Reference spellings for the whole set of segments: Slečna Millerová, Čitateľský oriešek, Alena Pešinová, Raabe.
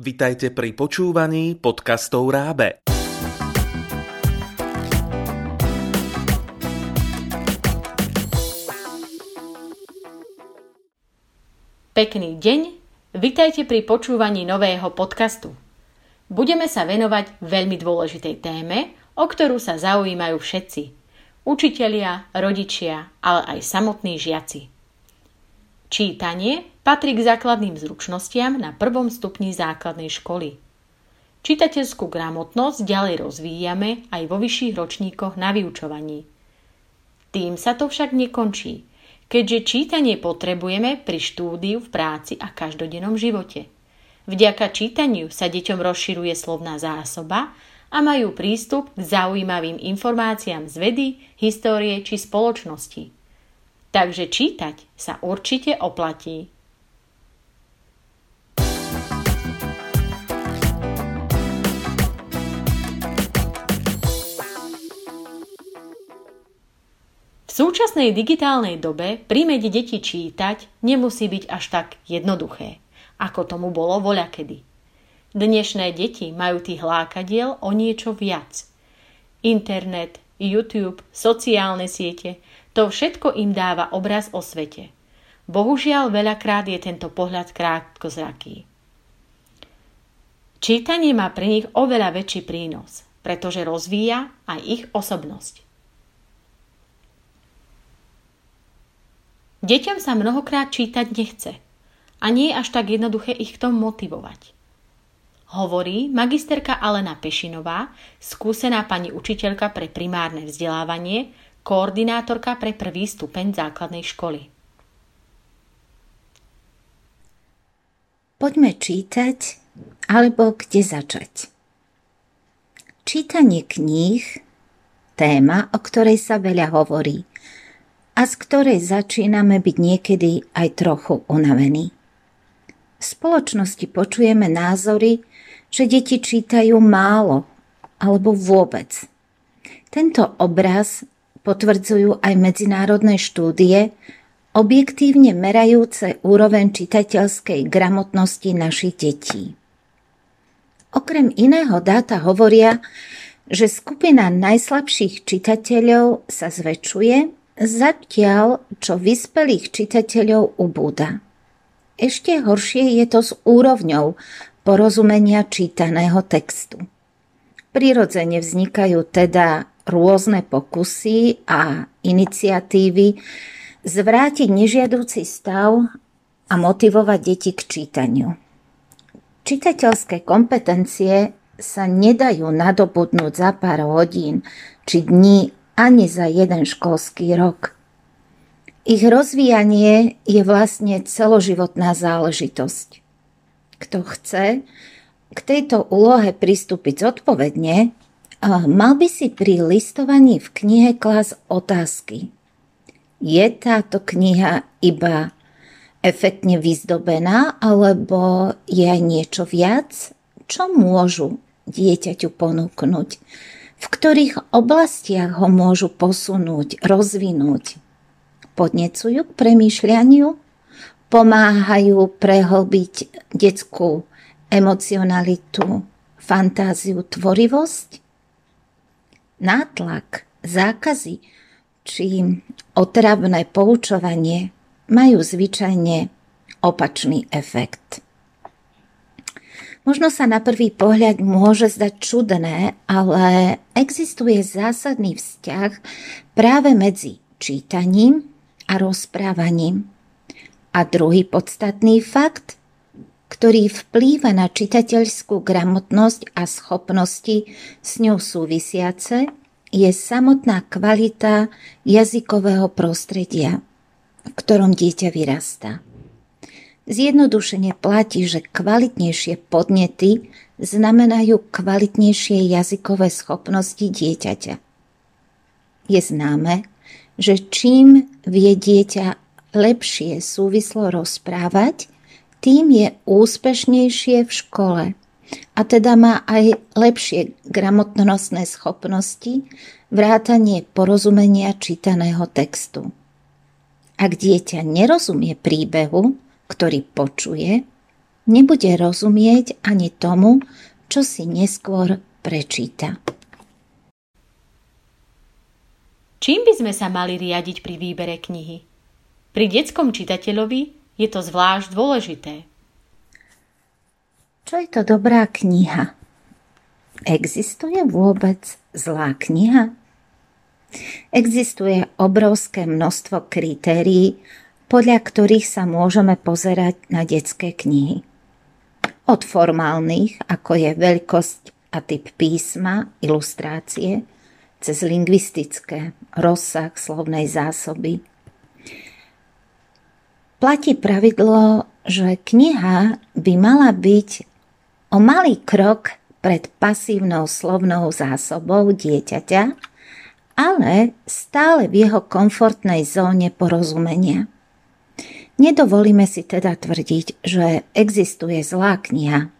Vitajte pri počúvaní podcastov Raabe. Pekný deň, vitajte pri počúvaní nového podcastu. Budeme sa venovať veľmi dôležitej téme, o ktorú sa zaujímajú všetci. Učitelia, rodičia, ale aj samotní žiaci. Čítanie patrí k základným zručnostiam na prvom stupni základnej školy. Čitateľskú gramotnosť ďalej rozvíjame aj vo vyšších ročníkoch na vyučovaní. Tým sa to však nekončí, keďže čítanie potrebujeme pri štúdiu, v práci a každodennom živote. Vďaka čítaniu sa deťom rozširuje slovná zásoba a majú prístup k zaujímavým informáciám z vedy, histórie či spoločnosti. Takže čítať sa určite oplatí. V súčasnej digitálnej dobe primäť deti čítať nemusí byť až tak jednoduché, ako tomu bolo voľakedy. Dnešné deti majú tých lákadiel o niečo viac. Internet, YouTube, sociálne siete – to všetko im dáva obraz o svete. Bohužiaľ, veľakrát je tento pohľad krátkozraký. Čítanie má pre nich oveľa väčší prínos, pretože rozvíja aj ich osobnosť. Deťom sa mnohokrát čítať nechce a nie je až tak jednoduché ich k tomu motivovať. Hovorí magisterka Alena Pešinová, skúsená pani učiteľka pre primárne vzdelávanie, koordinátorka pre prvý stupeň základnej školy. Poďme čítať, alebo kde začať. Čítanie kníh, téma, o ktorej sa veľa hovorí a z ktorej začíname byť niekedy aj trochu unavení. V spoločnosti počujeme názory, že deti čítajú málo alebo vôbec. Tento obraz potvrdzujú aj medzinárodné štúdie, objektívne merajúce úroveň čitateľskej gramotnosti našich detí. Okrem iného dáta hovoria, že skupina najslabších čitateľov sa zväčšuje, zatiaľ čo vyspelých čitateľov ubúda. Ešte horšie je to s úrovňou porozumenia čítaného textu. Prirodzene vznikajú teda rôzne pokusy a iniciatívy zvrátiť nežiaducí stav a motivovať deti k čítaniu. Čitateľské kompetencie sa nedajú nadobudnúť za pár hodín či dní ani za jeden školský rok. Ich rozvíjanie je vlastne celoživotná záležitosť. Kto chce k tejto úlohe pristúpiť zodpovedne, mal by si pri listovaní v knihe klásť otázky. Je táto kniha iba efektne vyzdobená, alebo je aj niečo viac? Čo môžu dieťaťu ponúknuť? V ktorých oblastiach ho môžu posunúť, rozvinúť? Podnecujú k premýšľaniu? Pomáhajú prehlbiť detskú emocionalitu, fantáziu, tvorivosť? Nátlak, zákazy či otravné poučovanie majú zvyčajne opačný efekt. Možno sa na prvý pohľad môže zdať čudné, ale existuje zásadný vzťah práve medzi čítaním a rozprávaním. A druhý podstatný fakt, ktorý vplýva na čitateľskú gramotnosť a schopnosti s ňou súvisiace, je samotná kvalita jazykového prostredia, v ktorom dieťa vyrastá. Zjednodušene platí, že kvalitnejšie podnety znamenajú kvalitnejšie jazykové schopnosti dieťaťa. Je známe, že čím vie dieťa lepšie súvislo rozprávať, tým je úspešnejšie v škole a teda má aj lepšie gramotnostné schopnosti, vrátanie porozumenia čítaného textu. Ak dieťa nerozumie príbehu, ktorý počuje, nebude rozumieť ani tomu, čo si neskôr prečíta. Čím by sme sa mali riadiť pri výbere knihy? Pri detskom čitateľovi je to zvlášť dôležité. Čo je to dobrá kniha? Existuje vôbec zlá kniha? Existuje obrovské množstvo kritérií, podľa ktorých sa môžeme pozerať na detské knihy. Od formálnych, ako je veľkosť a typ písma, ilustrácie, cez lingvistické, rozsah slovnej zásoby. Platí pravidlo, že kniha by mala byť o malý krok pred pasívnou slovnou zásobou dieťaťa, ale stále v jeho komfortnej zóne porozumenia. Nedovolíme si teda tvrdiť, že existuje zlá kniha.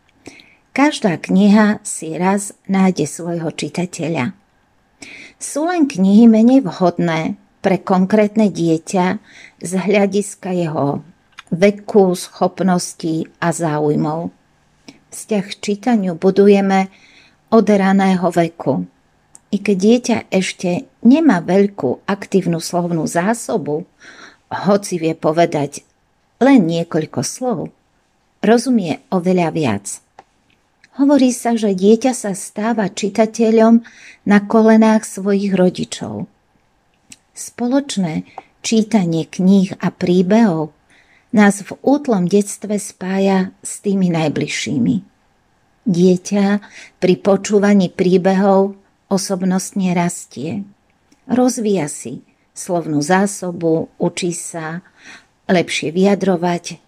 Každá kniha si raz nájde svojho čitateľa. Sú len knihy menej vhodné pre konkrétne dieťa z hľadiska jeho veku, schopností a záujmov. Vzťah k čítaniu budujeme od raného veku. I keď dieťa ešte nemá veľkú aktívnu slovnú zásobu, hoci vie povedať len niekoľko slov, rozumie oveľa viac. Hovorí sa, že dieťa sa stáva čitateľom na kolenách svojich rodičov. Spoločné čítanie kníh a príbehov nás v útlom detstve spája s tými najbližšími. Dieťa pri počúvaní príbehov osobnostne rastie. Rozvíja si slovnú zásobu, učí sa lepšie vyjadrovať,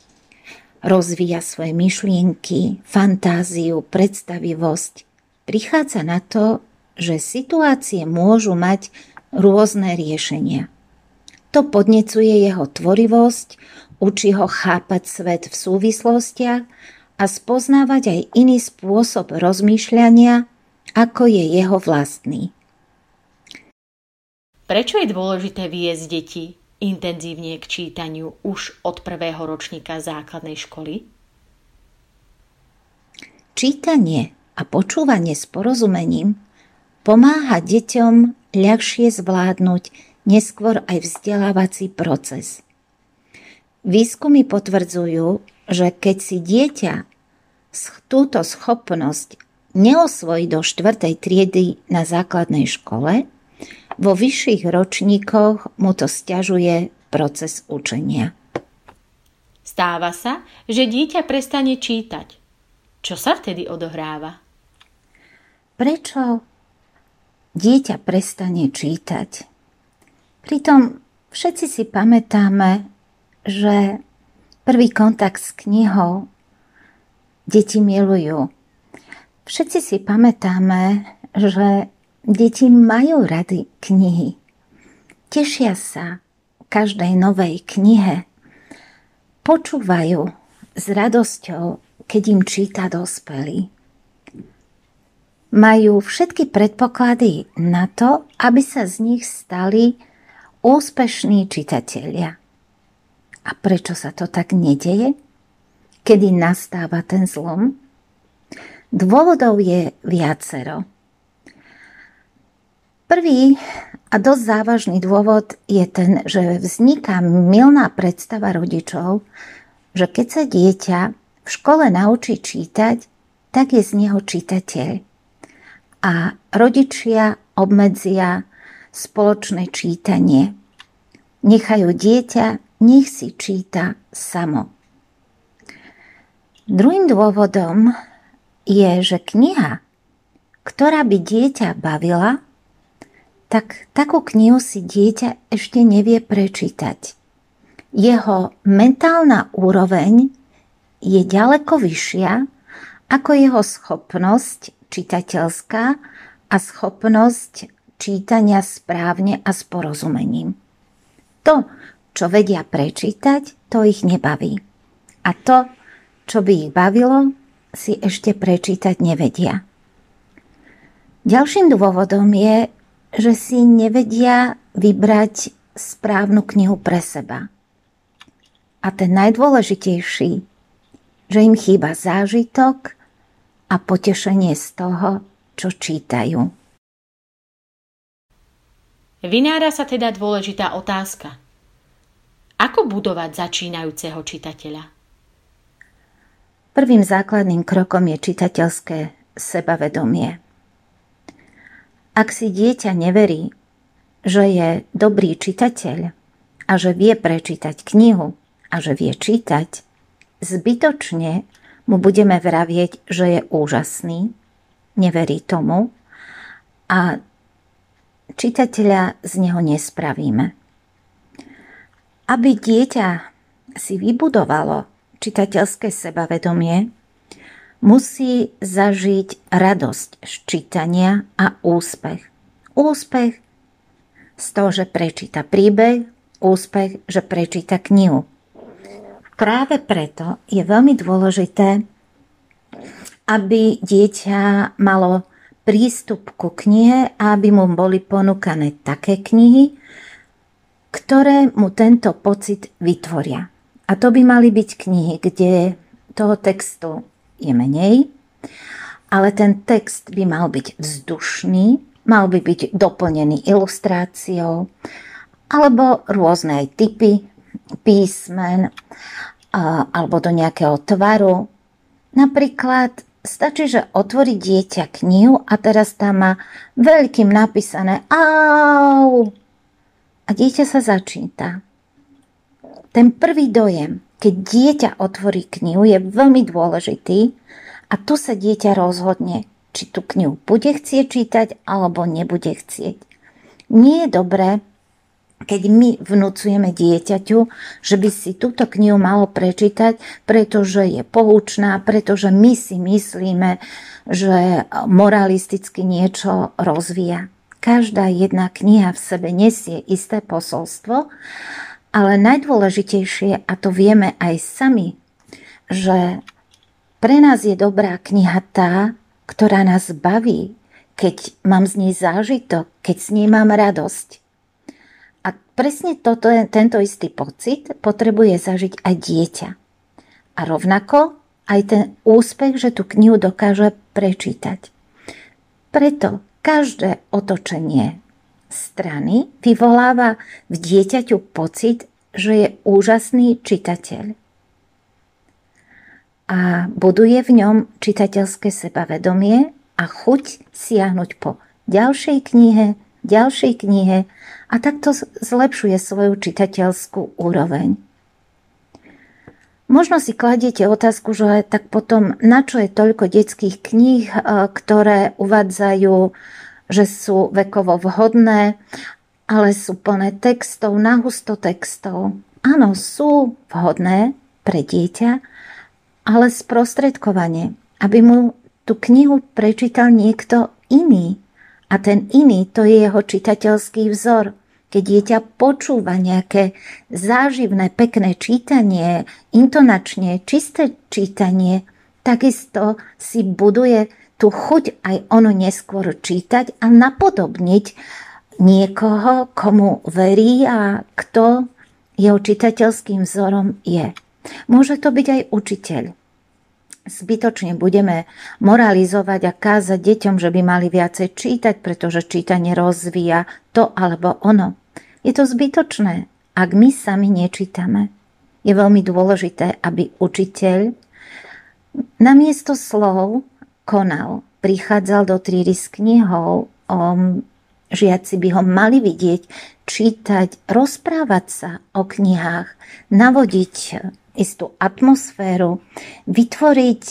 rozvíja svoje myšlienky, fantáziu, predstavivosť. Prichádza na to, že situácie môžu mať rôzne riešenia. To podnecuje jeho tvorivosť, učí ho chápať svet v súvislostiach a spoznávať aj iný spôsob rozmýšľania, ako je jeho vlastný. Prečo je dôležité viesť deti intenzívne k čítaniu už od prvého ročníka základnej školy? Čítanie a počúvanie s porozumením pomáha deťom ľahšie zvládnuť neskôr aj vzdelávací proces. Výskumy potvrdzujú, že keď si dieťa túto schopnosť neosvojí do 4. triedy na základnej škole, vo vyšších ročníkoch mu to sťažuje proces učenia. Stáva sa, že dieťa prestane čítať. Čo sa vtedy odohráva? Prečo dieťa prestane čítať? Pritom všetci si pamätáme, že prvý kontakt s knihou deti milujú. Všetci si pamätáme, že deti majú rady knihy. Tešia sa každej novej knihe. Počúvajú s radosťou, keď im číta dospelý. Majú všetky predpoklady na to, aby sa z nich stali úspešní čitatelia. A prečo sa to tak nedeje? Kedy nastáva ten zlom? Dôvodov je viacero. Prvý a dosť závažný dôvod je ten, že vzniká mylná predstava rodičov, že keď sa dieťa v škole naučí čítať, tak je z neho čitateľ. A rodičia obmedzia spoločné čítanie. Nechajú dieťa, nech si číta samo. Druhým dôvodom je, že kniha, ktorá by dieťa bavila, tak takú knihu si dieťa ešte nevie prečítať. Jeho mentálna úroveň je ďaleko vyššia ako jeho schopnosť čitateľská a schopnosť čítania správne a s porozumením. To, čo vedia prečítať, to ich nebaví. A to, čo by ich bavilo, si ešte prečítať nevedia. Ďalším dôvodom je, že si nevedia vybrať správnu knihu pre seba. A ten najdôležitejší, že im chýba zážitok a potešenie z toho, čo čítajú. Vynára sa teda dôležitá otázka. Ako budovať začínajúceho čitateľa? Prvým základným krokom je čitateľské sebavedomie. Ak si dieťa neverí, že je dobrý čitateľ a že vie prečítať knihu a že vie čítať, zbytočne mu budeme vravieť, že je úžasný, neverí tomu a čitateľa z neho nespravíme. Aby dieťa si vybudovalo čitateľské sebavedomie, musí zažiť radosť z čítania a úspech. Úspech z toho, že prečíta príbeh, úspech, že prečíta knihu. Práve preto je veľmi dôležité, aby dieťa malo prístup ku knihe a aby mu boli ponúkané také knihy, ktoré mu tento pocit vytvoria. A to by mali byť knihy, kde toho textu je menej, ale ten text by mal byť vzdušný, mal by byť doplnený ilustráciou alebo rôzne aj typy písmen alebo do nejakého tvaru. Napríklad stačí, že otvorí dieťa knihu a teraz tam má veľkým napísané au a dieťa sa začíta. Ten prvý dojem, keď dieťa otvorí knihu, je veľmi dôležitý a tu sa dieťa rozhodne, či tú knihu bude chcieť čítať, alebo nebude chcieť. Nie je dobré, keď my vnúcujeme dieťaťu, že by si túto knihu malo prečítať, pretože je poučná, pretože my si myslíme, že moralisticky niečo rozvíja. Každá jedna kniha v sebe nesie isté posolstvo, ale najdôležitejšie, a to vieme aj sami, že pre nás je dobrá kniha tá, ktorá nás baví, keď mám z nej zážitok, keď s nej mám radosť. A presne tento istý pocit potrebuje zažiť aj dieťa. A rovnako aj ten úspech, že tú knihu dokáže prečítať. Preto každé otočenie strany vyvoláva v dieťaťu pocit, že je úžasný čitateľ. A buduje v ňom čitateľské sebavedomie a chuť siahnuť po ďalšej knihe a takto zlepšuje svoju čitateľskú úroveň. Možno si kladiete otázku, že tak potom na čo je toľko detských kníh, ktoré uvádzajú, že sú vekovo vhodné, ale sú plné textov, nahusto textov. Áno, sú vhodné pre dieťa, ale sprostredkovanie, aby mu tú knihu prečítal niekto iný. A ten iný, to je jeho čitateľský vzor. Keď dieťa počúva nejaké záživné, pekné čítanie, intonačne čisté čítanie, takisto si buduje tú chuť aj ono neskôr čítať a napodobniť niekoho, komu verí a kto jeho čitateľským vzorom je. Môže to byť aj učiteľ. Zbytočne budeme moralizovať a kázať deťom, že by mali viacej čítať, pretože čítanie rozvíja to alebo ono. Je to zbytočné, ak my sami nečítame. Je veľmi dôležité, aby učiteľ namiesto slov konal, prichádzal do triedy s knihou, žiaci by ho mali vidieť, čítať, rozprávať sa o knihách, navodiť istú atmosféru, vytvoriť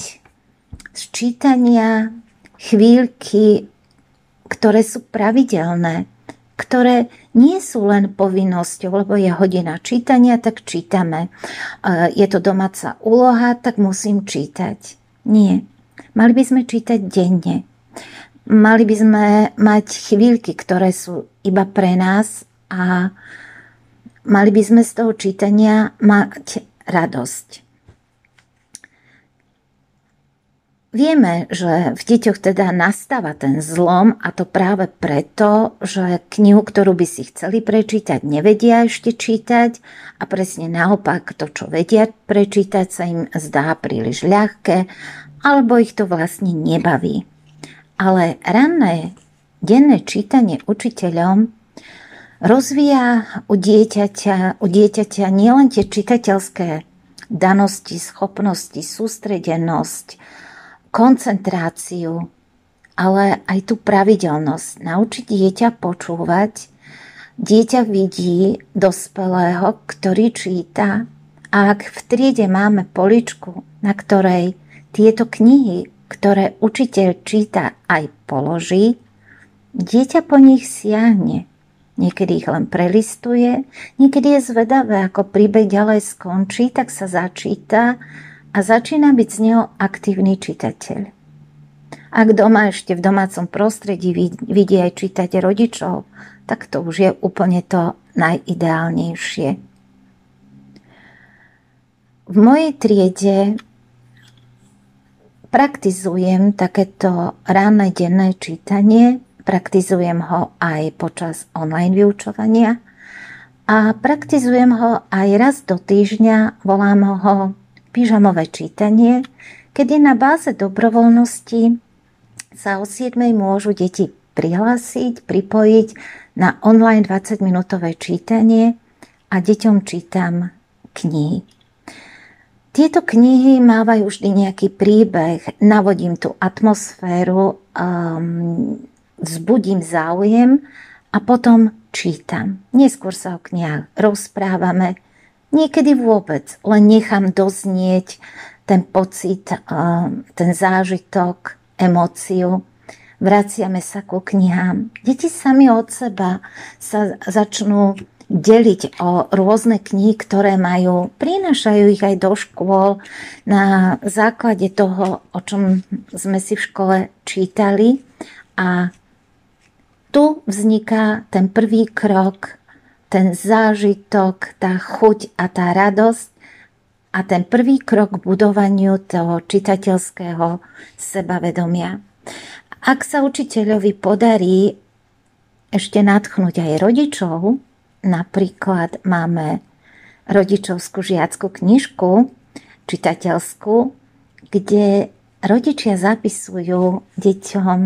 z čítania chvíľky, ktoré sú pravidelné, ktoré nie sú len povinnosťou, lebo je hodina čítania, tak čítame. Je to domáca úloha, tak musím čítať. Nie. Mali by sme čítať denne. Mali by sme mať chvíľky, ktoré sú iba pre nás a mali by sme z toho čítania mať radosť. Vieme, že v deťoch teda nastáva ten zlom, a to práve preto, že knihu, ktorú by si chceli prečítať, nevedia ešte čítať, a presne naopak to, čo vedia prečítať, sa im zdá príliš ľahké alebo ich to vlastne nebaví. Ale ranné denné čítanie učiteľom rozvíja u dieťaťa nielen tie čitateľské danosti, schopnosti, sústredenosť, koncentráciu, ale aj tú pravidelnosť. Naučiť dieťa počúvať. Dieťa vidí dospelého, ktorý číta, a ak v triede máme poličku, na ktorej tieto knihy, ktoré učiteľ číta, aj položí, dieťa po nich siahne. Niekedy ich len prelistuje, niekedy je zvedavé, ako príbeh ďalej skončí, tak sa začíta a začína byť z neho aktívny čitateľ. Ak doma ešte v domácom prostredí vidí aj čítať rodičov, tak to už je úplne to najideálnejšie. V mojej triede praktizujem takéto ranné denné čítanie. Praktizujem ho aj počas online vyučovania a praktizujem ho aj raz do týždňa, volám ho pyžamové čítanie, kedy na báze dobrovoľnosti sa o 7 môžu deti prihlásiť, pripojiť na online 20-minútové čítanie a deťom čítam knihy. Tieto knihy mávajú vždy nejaký príbeh, navodím tú atmosféru, vzbudím záujem a potom čítam. Neskôr sa o knihách rozprávame. Niekedy vôbec len nechám doznieť ten pocit, ten zážitok, emóciu. Vraciame sa ku knihám. Deti sami od seba sa začnú deliť o rôzne knihy, ktoré majú. Prinášajú ich aj do škôl na základe toho, o čom sme si v škole čítali. A tu vzniká ten prvý krok, ten zážitok, tá chuť a tá radosť a ten prvý krok k budovaniu toho čitateľského sebavedomia. Ak sa učiteľovi podarí ešte nadchnúť aj rodičov, napríklad máme rodičovskú žiackú knižku, čitateľskú, kde rodičia zapisujú deťom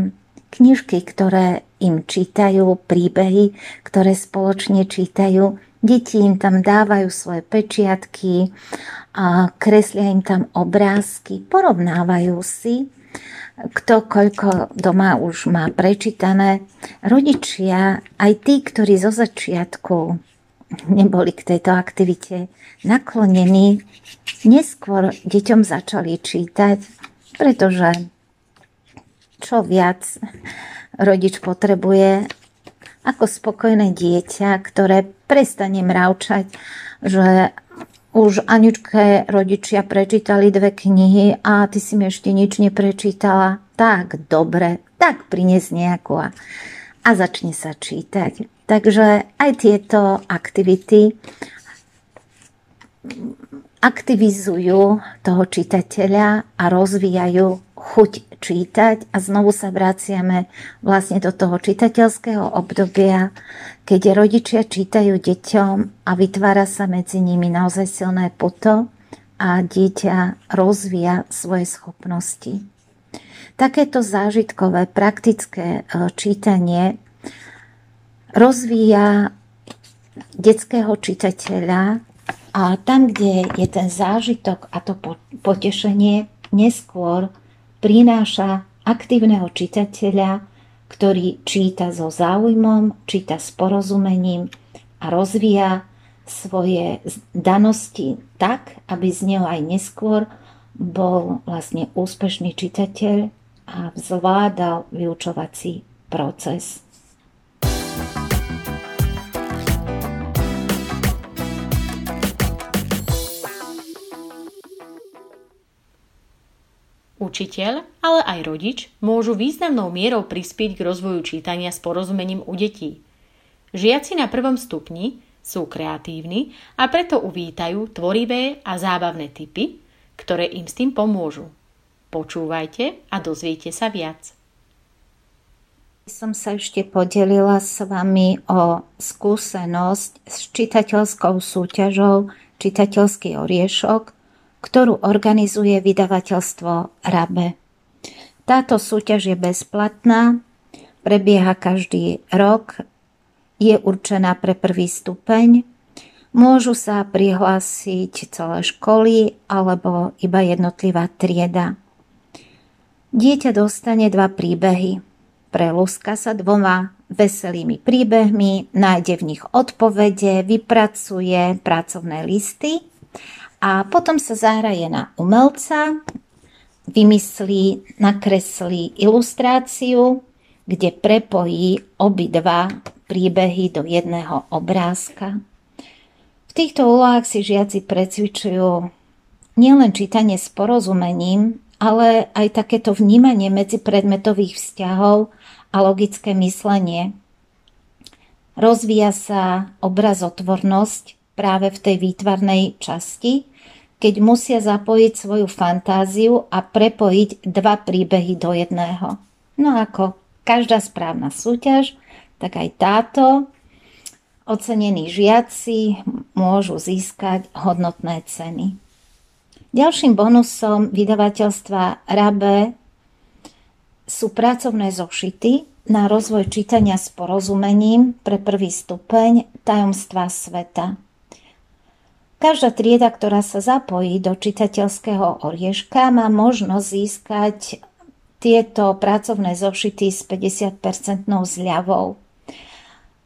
knižky, ktoré im čítajú, príbehy, ktoré spoločne čítajú. Deti im tam dávajú svoje pečiatky, kreslia im tam obrázky, porovnávajú si, kto koľko doma už má prečítané. Rodičia, aj tí, ktorí zo začiatku neboli k tejto aktivite naklonení, neskôr deťom začali čítať, pretože čo viac rodič potrebuje ako spokojné dieťa, ktoré prestane mravčať, že už Aničke rodičia prečítali 2 knihy a ty si mi ešte nič neprečítala. Tak, dobre, tak prines nejakú a začne sa čítať. Takže aj tieto aktivity aktivizujú toho čitateľa a rozvíjajú chuť čítať a znovu sa vraciame vlastne do toho čitateľského obdobia, keď rodičia čítajú deťom a vytvára sa medzi nimi naozaj silné puto a dieťa rozvíja svoje schopnosti. Takéto zážitkové, praktické čítanie rozvíja detského čitateľa a tam, kde je ten zážitok a to potešenie, neskôr prináša aktívneho čitateľa, ktorý číta so záujmom, číta s porozumením a rozvíja svoje danosti tak, aby z neho aj neskôr bol vlastne úspešný čitateľ a zvládal vyučovací proces. Učiteľ, ale aj rodič môžu významnou mierou prispieť k rozvoju čítania s porozumením u detí. Žiaci na 1. stupni sú kreatívni a preto uvítajú tvorivé a zábavné tipy, ktoré im s tým pomôžu. Počúvajte a dozviete sa viac. Som sa ešte podelila s vami o skúsenosť s čitateľskou súťažou Čitateľský oriešok, ktorú organizuje vydavateľstvo Raabe. Táto súťaž je bezplatná, prebieha každý rok, je určená pre prvý stupeň, môžu sa prihlásiť celé školy alebo iba jednotlivá trieda. Dieťa dostane 2 príbehy. Prelúska sa 2 veselými príbehmi, nájde v nich odpovede, vypracuje pracovné listy a potom sa zahraje na umelca, vymyslí, nakreslí ilustráciu, kde prepojí obidva príbehy do jedného obrázka. V týchto úlohách si žiaci precvičujú nielen čítanie s porozumením, ale aj takéto vnímanie medzipredmetových vzťahov a logické myslenie. Rozvíja sa obrazotvornosť práve v tej výtvarnej časti, keď musia zapojiť svoju fantáziu a prepojiť 2 príbehy do jedného. No ako každá správna súťaž, tak aj táto ocenení žiaci môžu získať hodnotné ceny. Ďalším bonusom vydavateľstva Raabe sú pracovné zošity na rozvoj čítania s porozumením pre prvý stupeň Tajomstva sveta. Každá trieda, ktorá sa zapojí do Čitateľského orieška, má možnosť získať tieto pracovné zošity s 50% zľavou.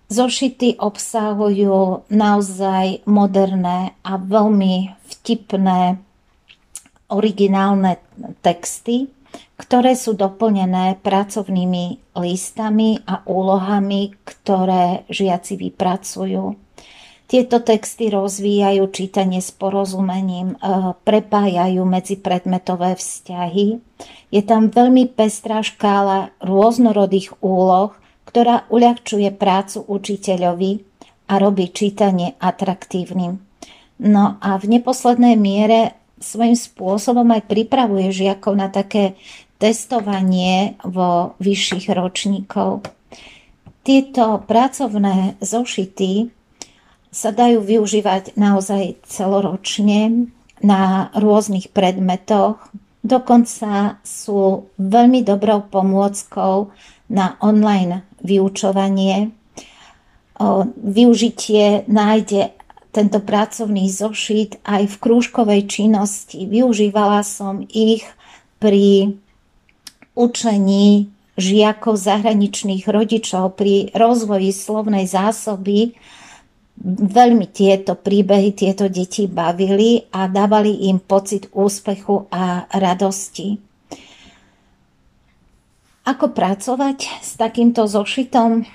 Zošity obsahujú naozaj moderné a veľmi vtipné originálne texty, ktoré sú doplnené pracovnými listami a úlohami, ktoré žiaci vypracujú. Tieto texty rozvíjajú čítanie s porozumením, prepájajú medzipredmetové vzťahy. Je tam veľmi pestrá škála rôznorodých úloh, ktorá uľahčuje prácu učiteľovi a robí čítanie atraktívnym. No a v neposlednej miere svojím spôsobom aj pripravuje žiakov na také testovanie vo vyšších ročníkov. Tieto pracovné zošity sa dajú využívať naozaj celoročne na rôznych predmetoch. Dokonca sú veľmi dobrou pomôckou na online vyučovanie. Využitie nájde tento pracovný zošit aj v krúžkovej činnosti. Využívala som ich pri učení žiakov zahraničných rodičov, pri rozvoji slovnej zásoby. Veľmi tieto príbehy, tieto deti bavili a dávali im pocit úspechu a radosti. Ako pracovať s takýmto zošitom?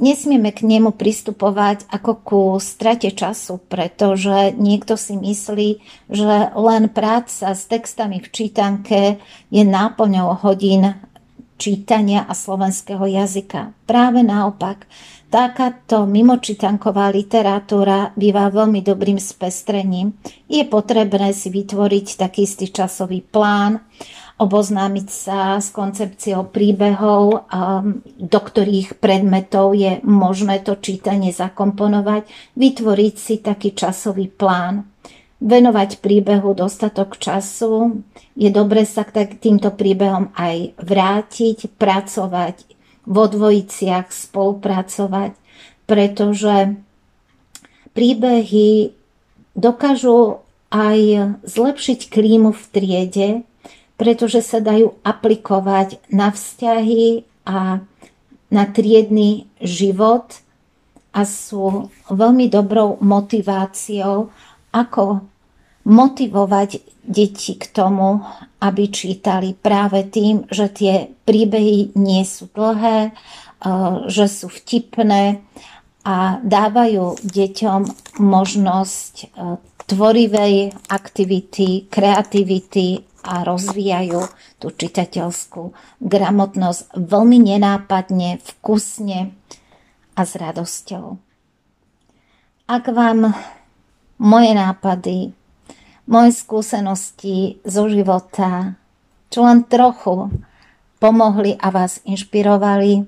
Nesmieme k nemu pristupovať ako ku strate času, pretože niekto si myslí, že len práca s textami v čítanke je náplňou hodín čítania a slovenského jazyka. Práve naopak, takáto mimočítanková literatúra býva veľmi dobrým spestrením. Je potrebné si vytvoriť taký istý časový plán, oboznámiť sa s koncepciou príbehov, do ktorých predmetov je možné to čítanie zakomponovať, vytvoriť si taký časový plán, venovať príbehu dostatok času, je dobre sa k týmto príbehom aj vrátiť, pracovať, v odvojiciach spolupracovať, pretože príbehy dokážu aj zlepšiť klímu v triede, pretože sa dajú aplikovať na vzťahy a na triedny život a sú veľmi dobrou motiváciou, ako motivovať deti k tomu, aby čítali práve tým, že tie príbehy nie sú dlhé, že sú vtipné a dávajú deťom možnosť tvorivej aktivity, kreativity a rozvíjajú tú čitateľskú gramotnosť veľmi nenápadne, vkusne a s radosťou. Ak vám moje nápady, moje skúsenosti zo života čo len trochu pomohli a vás inšpirovali,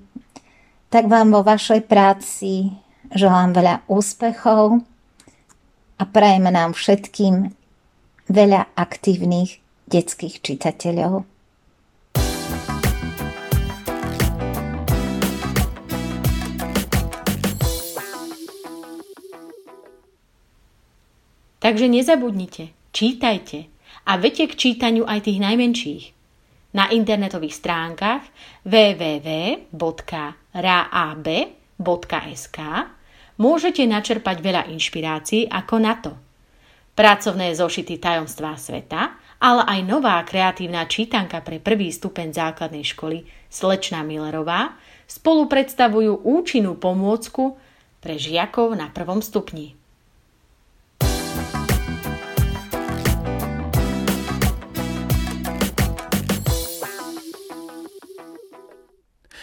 tak vám vo vašej práci želám veľa úspechov a prajeme nám všetkým veľa aktívnych detských čitateľov. Takže nezabudnite, čítajte a veďte k čítaniu aj tých najmenších. Na internetových stránkach www.raabe.sk môžete načerpať veľa inšpirácií ako na to. Pracovné zošity Tajomstvá sveta, ale aj nová kreatívna čítanka pre prvý stupeň základnej školy Slečna Millerová spolu predstavujú účinnú pomôcku pre žiakov na prvom stupni.